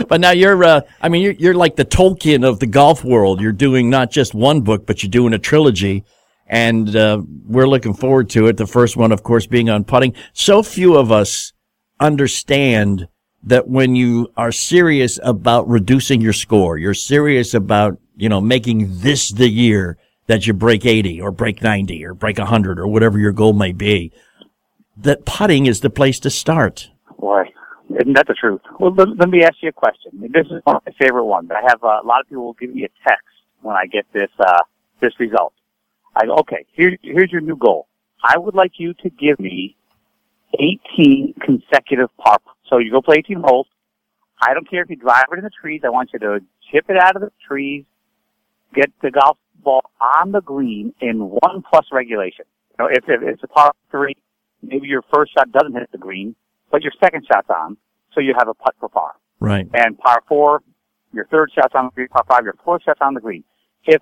But now you're, uh, I mean, you're, you're like the Tolkien of the golf world. You're doing not just one book, but you're doing a trilogy. And uh, we're looking forward to it. The first one, of course, being on putting. So few of us understand that when you are serious about reducing your score, you're serious about, you know, making this the year that you break eighty or break ninety or break one hundred or whatever your goal may be, that putting is the place to start. Boy, isn't that the truth? Well, let, let me ask you a question. This is one of my favorite ones. I have uh, a lot of people will give me a text when I get this uh, this result. I go, okay, here, here's your new goal. I would like you to give me eighteen consecutive par. So you go play eighteen holes. I don't care if you drive it in the trees. I want you to chip it out of the trees. Get the golf ball on the green in one plus regulation. You know, if, if it's a par three, maybe your first shot doesn't hit the green, but your second shot's on, so you have a putt for par. Right. And par four, your third shot's on the green, par five, your fourth shot's on the green. If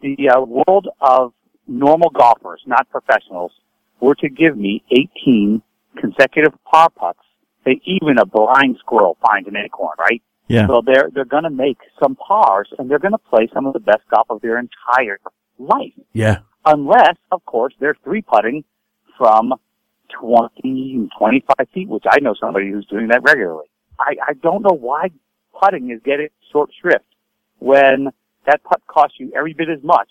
the uh, world of normal golfers, not professionals, were to give me eighteen consecutive par putts, they, even a blind squirrel finds an acorn, right? Yeah. So they're, they're going to make some pars, and they're going to play some of the best golf of their entire life. Yeah. Unless, of course, they're three-putting from twenty and twenty-five feet, which I know somebody who's doing that regularly. I, I don't know why putting is getting short shrift when that putt costs you every bit as much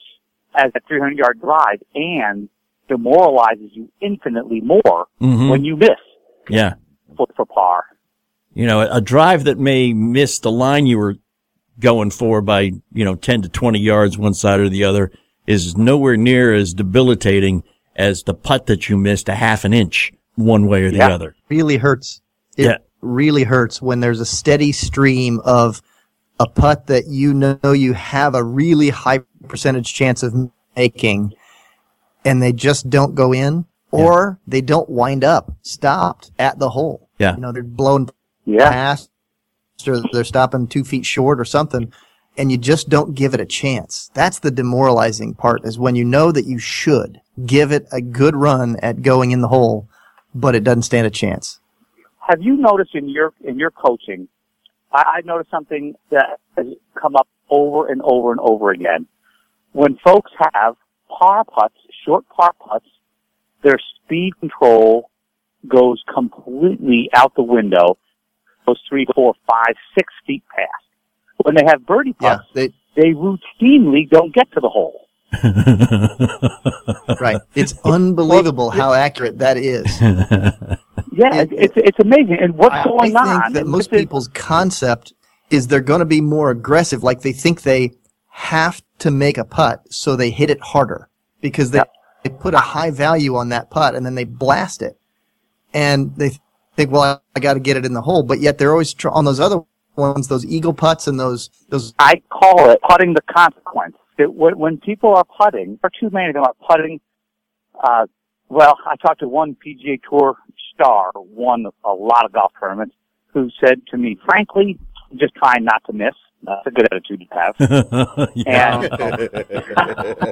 as a three hundred yard drive and demoralizes you infinitely more mm-hmm. when you miss. Yeah. For, for par. You know, a drive that may miss the line you were going for by, you know, ten to twenty yards one side or the other is nowhere near as debilitating as the putt that you missed a half an inch one way or the yeah. other. It really hurts. It yeah. really hurts when there's a steady stream of a putt that you know you have a really high percentage chance of making and they just don't go in or yeah. they don't wind up stopped at the hole. Yeah. You know, they're blown Yeah. past, or they're stopping two feet short or something, and you just don't give it a chance. That's the demoralizing part, is when you know that you should give it a good run at going in the hole, but it doesn't stand a chance. Have you noticed in your in your coaching, I, I noticed something that has come up over and over and over again. When folks have par putts, short par putts, their speed control goes completely out the window. Those three, four, five, six feet past. When they have birdie putts, yeah, they, they routinely don't get to the hole. Right. It's unbelievable how accurate that is. Yeah, it, it's it's amazing. And what's I, going I think on? That most people's it, concept is they're going to be more aggressive. Like they think they have to make a putt, so they hit it harder because they, yeah. they put a high value on that putt and then they blast it. And they think, well, I, I got to get it in the hole, but yet they're always tr- on those other ones, those eagle putts and those those. I call it putting the consequence. It, w- when people are putting, or too many of them are putting. Uh, well, I talked to one P G A Tour star, won a lot of golf tournaments, who said to me, "Frankly, I'm just trying not to miss." That's a good attitude to have. Yeah. And,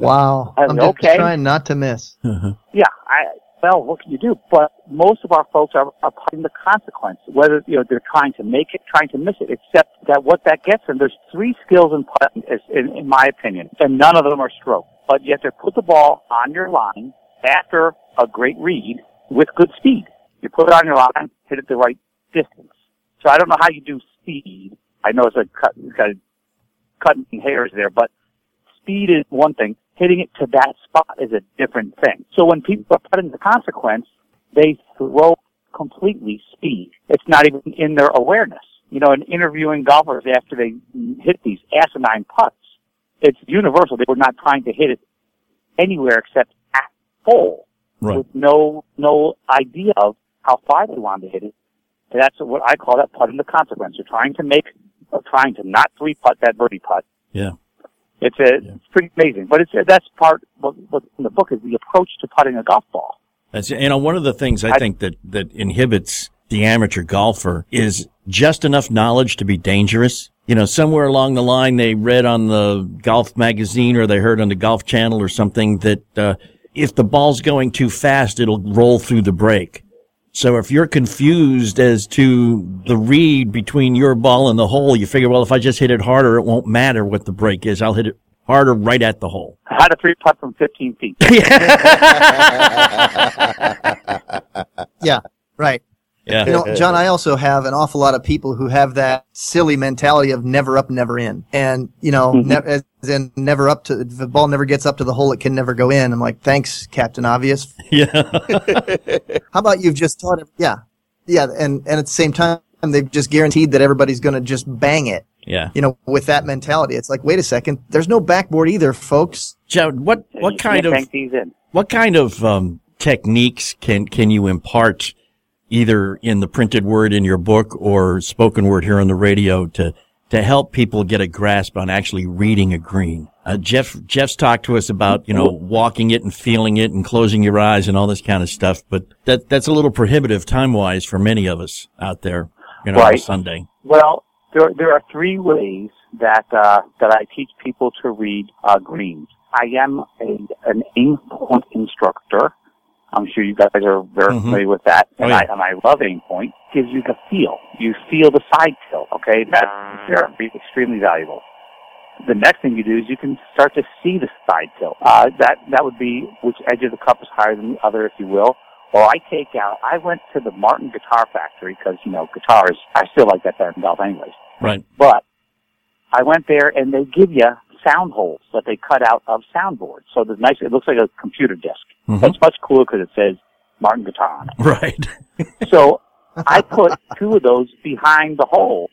wow. I'm just okay. trying not to miss. Uh-huh. Yeah, I. Well, what can you do? But most of our folks are, are putting the consequence, whether, you know, they're trying to make it, trying to miss it, except that what that gets them, there's three skills in putting, in, in my opinion, and none of them are stroke. but you have to put the ball on your line after a great read with good speed. You put it on your line, hit it the right distance. So I don't know how you do speed. I know it's a cut, kind of cutting hairs there, but speed is one thing. Hitting it to that spot is a different thing. So when people are putting the consequence, they throw completely speed. It's not even in their awareness. You know, in interviewing golfers after they hit these asinine putts, it's universal. They were not trying to hit it anywhere except at hole. Right. With no, no idea of how far they wanted to hit it. So that's what I call that putting the consequence. You're trying to make, or trying to not three putt that birdie putt. Yeah. It's a, yeah. It's pretty amazing. But it's, that's part, what, what's in the book is the approach to putting a golf ball. That's, you know, one of the things I, I think that, that inhibits the amateur golfer is just enough knowledge to be dangerous. You know, somewhere along the line they read on the golf magazine or they heard on the Golf Channel or something that, uh, if the ball's going too fast, it'll roll through the break. So if you're confused as to the read between your ball and the hole, you figure, well, if I just hit it harder, it won't matter what the break is. I'll hit it harder right at the hole. How to three putt from fifteen feet. Yeah, right. Yeah. You know, John, I also have an awful lot of people who have that silly mentality of never up, never in. And, you know, mm-hmm. ne- as in never up to, if the ball never gets up to the hole, it can never go in. I'm like, thanks, Captain Obvious. Yeah. How about you've just taught it? Yeah. Yeah. And, and at the same time, they've just guaranteed that everybody's going to just bang it. Yeah. You know, with that mentality, it's like, wait a second, there's no backboard either, folks. Joe, what, what kind of, what kind of, um, techniques can, can you impart either in the printed word in your book or spoken word here on the radio to, to help people get a grasp on actually reading a green? Uh, Jeff, Jeff's talked to us about, you know, walking it and feeling it and closing your eyes and all this kind of stuff, but that, that's a little prohibitive time-wise for many of us out there, you know, right. On Sunday. Well, there, there are three ways that, uh, that I teach people to read, uh, greens. I am a, an Aimpoint instructor. I'm sure you guys are very mm-hmm. familiar with that. And, oh, yeah. I, and I love Aimpoint. It gives you the feel. You feel the side tilt, okay? That's very, extremely valuable. The next thing you do is you can start to see the side tilt. Uh, that, that would be which edge of the cup is higher than the other, if you will. Or I take out, I went to the Martin Guitar Factory because, you know, guitars, I still like that better than golf anyways. Right. But I went there and they give you sound holes that they cut out of soundboards. So the nice, it looks like a computer disc. Mm-hmm. That's much cooler because it says Martin Guitar on it. Right. So I put two of those behind the hole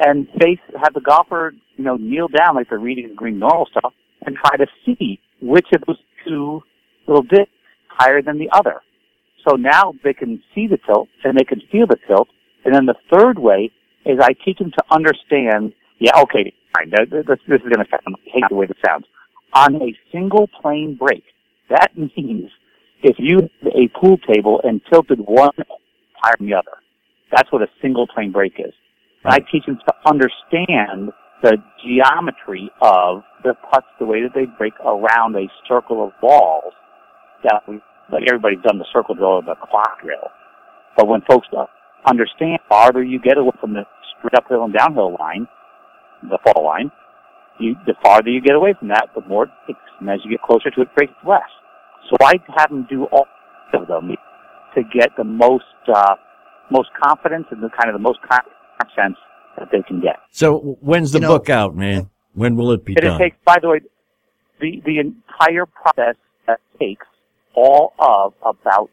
and face, have the golfer, you know, kneel down like they're reading the green normal stuff and try to see which of those two little discs higher than the other. So now they can see the tilt and they can feel the tilt. And then the third way is I teach them to understand, yeah, okay, fine, this, this is going to sound, I hate the way this sounds. On a single plane break, that means if you had a pool table and tilted one higher than the other, that's what a single plane break is. And I teach them to understand the geometry of the putts, the way that they break around a circle of balls. That we, like everybody's done the circle drill or the clock drill. But when folks understand, the farther you get away from the straight uphill and downhill line, the fall line, You, the farther you get away from that, the more, it, and as you get closer to it, breaks less. So I have them do all of them to get the most uh, most confidence and the kind of the most sense that they can get. So when's the you know, book out, man? When will it be it done? It takes, by the way, the, the entire process that takes all of about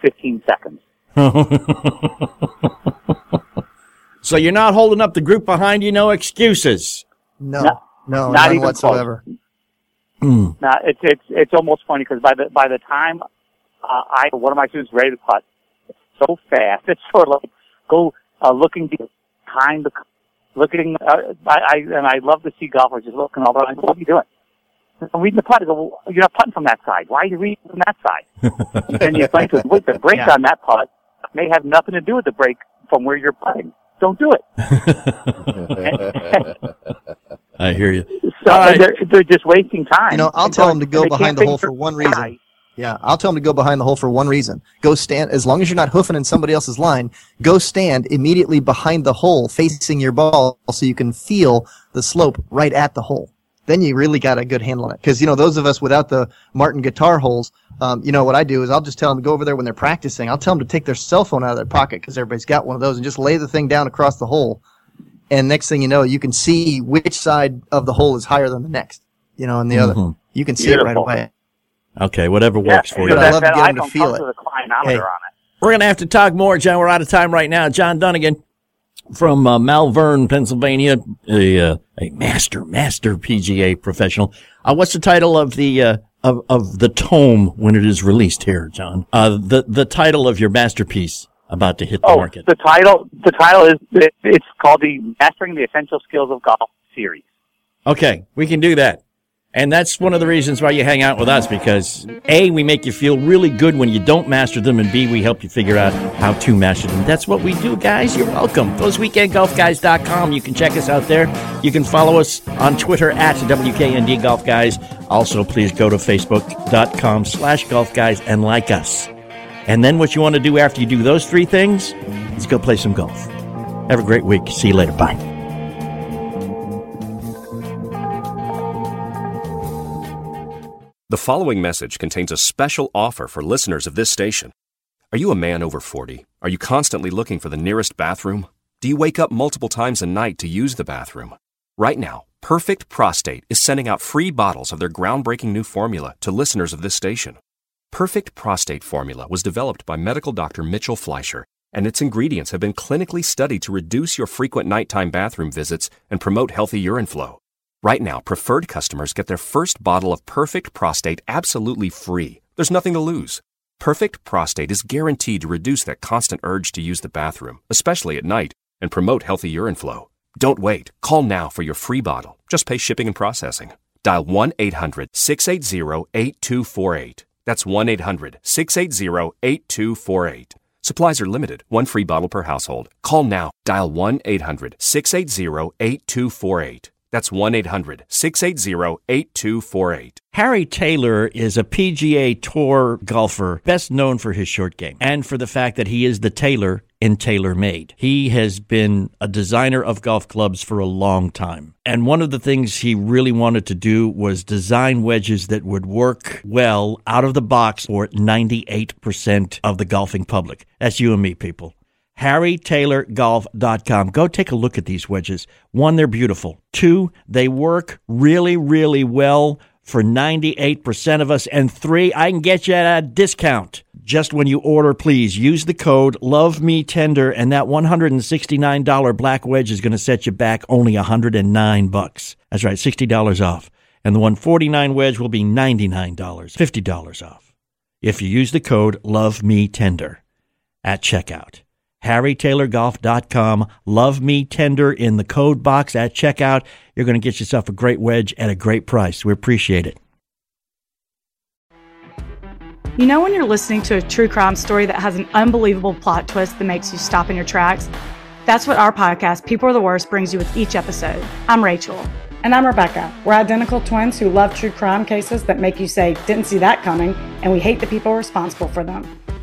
fifteen seconds. So you're not holding up the group behind you, no excuses. No, no, no, not even whatsoever. Mm. Now it's it's it's almost funny because by the by the time uh, I one of my students ready to putt, it's so fast. It's sort of like go uh, looking behind the looking. Uh, I, I and I love to see golfers just looking all the time. What are you doing? I'm reading the putt. I go, well, you're not putting from that side. Why are you reading from that side? And you're like, wait, the break yeah. on that putt may have nothing to do with the break from where you're putting. Don't do it. I hear you. So right. they're, they're just wasting time. You know, I'll tell them to go behind the hole for one reason. Yeah, I'll tell them to go behind the hole for one reason. Go stand, as long as you're not hoofing in somebody else's line, go stand immediately behind the hole facing your ball so you can feel the slope right at the hole. then you really got a good handle on it. Because, you know, those of us without the Martin guitar holes, um, you know, what I do is I'll just tell them to go over there when they're practicing. I'll tell them to take their cell phone out of their pocket because everybody's got one of those and just lay the thing down across the hole. And next thing you know, you can see which side of the hole is higher than the next, you know, and the mm-hmm. other. You can see Beautiful. it right away. Okay, whatever works yeah, for you. That, I love that, to get them to feel it. The hey, on it. We're going to have to talk more, John. We're out of time right now. John Dunnigan from uh, Malvern, Pennsylvania, a, uh, a master, master P G A professional. Uh, what's the title of the uh, of, of the tome when it is released here, John? Uh, the the title of your masterpiece about to hit the oh, market. The title the title is it, it's called the Mastering the Essential Skills of Golf series. Okay, we can do that. And that's one of the reasons why you hang out with us, because A, we make you feel really good when you don't master them, and B, we help you figure out how to master them. That's what we do, guys. You're welcome. those weekend golf guys dot com. You can check us out there. You can follow us on Twitter at W K N D Golf Guys. Also, please go to facebook.com slash golf guys and like us. And then what you want to do after you do those three things is go play some golf. Have a great week. See you later. Bye. The following message contains a special offer for listeners of this station. Are you a man over forty? Are you constantly looking for the nearest bathroom? Do you wake up multiple times a night to use the bathroom? Right now, Perfect Prostate is sending out free bottles of their groundbreaking new formula to listeners of this station. Perfect Prostate formula was developed by medical doctor Mitchell Fleischer, and its ingredients have been clinically studied to reduce your frequent nighttime bathroom visits and promote healthy urine flow. Right now, preferred customers get their first bottle of Perfect Prostate absolutely free. There's nothing to lose. Perfect Prostate is guaranteed to reduce that constant urge to use the bathroom, especially at night, and promote healthy urine flow. Don't wait. Call now for your free bottle. Just pay shipping and processing. Dial one eight hundred six eight zero eight two four eight. That's one eight hundred six eight zero eight two four eight. Supplies are limited. One free bottle per household. Call now. Dial one eight hundred six eight zero eight two four eight. That's one eight hundred six eight zero eight two four eight. Harry Taylor is a P G A Tour golfer, best known for his short game and for the fact that he is the tailor in TaylorMade. He has been a designer of golf clubs for a long time. And one of the things he really wanted to do was design wedges that would work well out of the box for ninety-eight percent of the golfing public. That's you and me, people. Harry Taylor Golf dot com. Go take a look at these wedges. One, they're beautiful. Two, they work really, really well for ninety-eight percent of us. And three, I can get you a discount. Just when you order, please use the code LOVEMETENDER, and that one hundred sixty-nine dollars black wedge is going to set you back only one hundred nine bucks. That's right, sixty dollars off. And the one forty-nine wedge will be ninety-nine dollars, fifty dollars off, if you use the code LOVEMETENDER at checkout. Harry Taylor Golf dot com. Love me tender in the code box at checkout. You're going to get yourself a great wedge at a great price. We appreciate it. You know when you're listening to a true crime story that has an unbelievable plot twist that makes you stop in your tracks? That's what our podcast, People Are the Worst, brings you with each episode. I'm Rachel. And I'm Rebecca. We're identical twins who love true crime cases that make you say, didn't see that coming, and we hate the people responsible for them.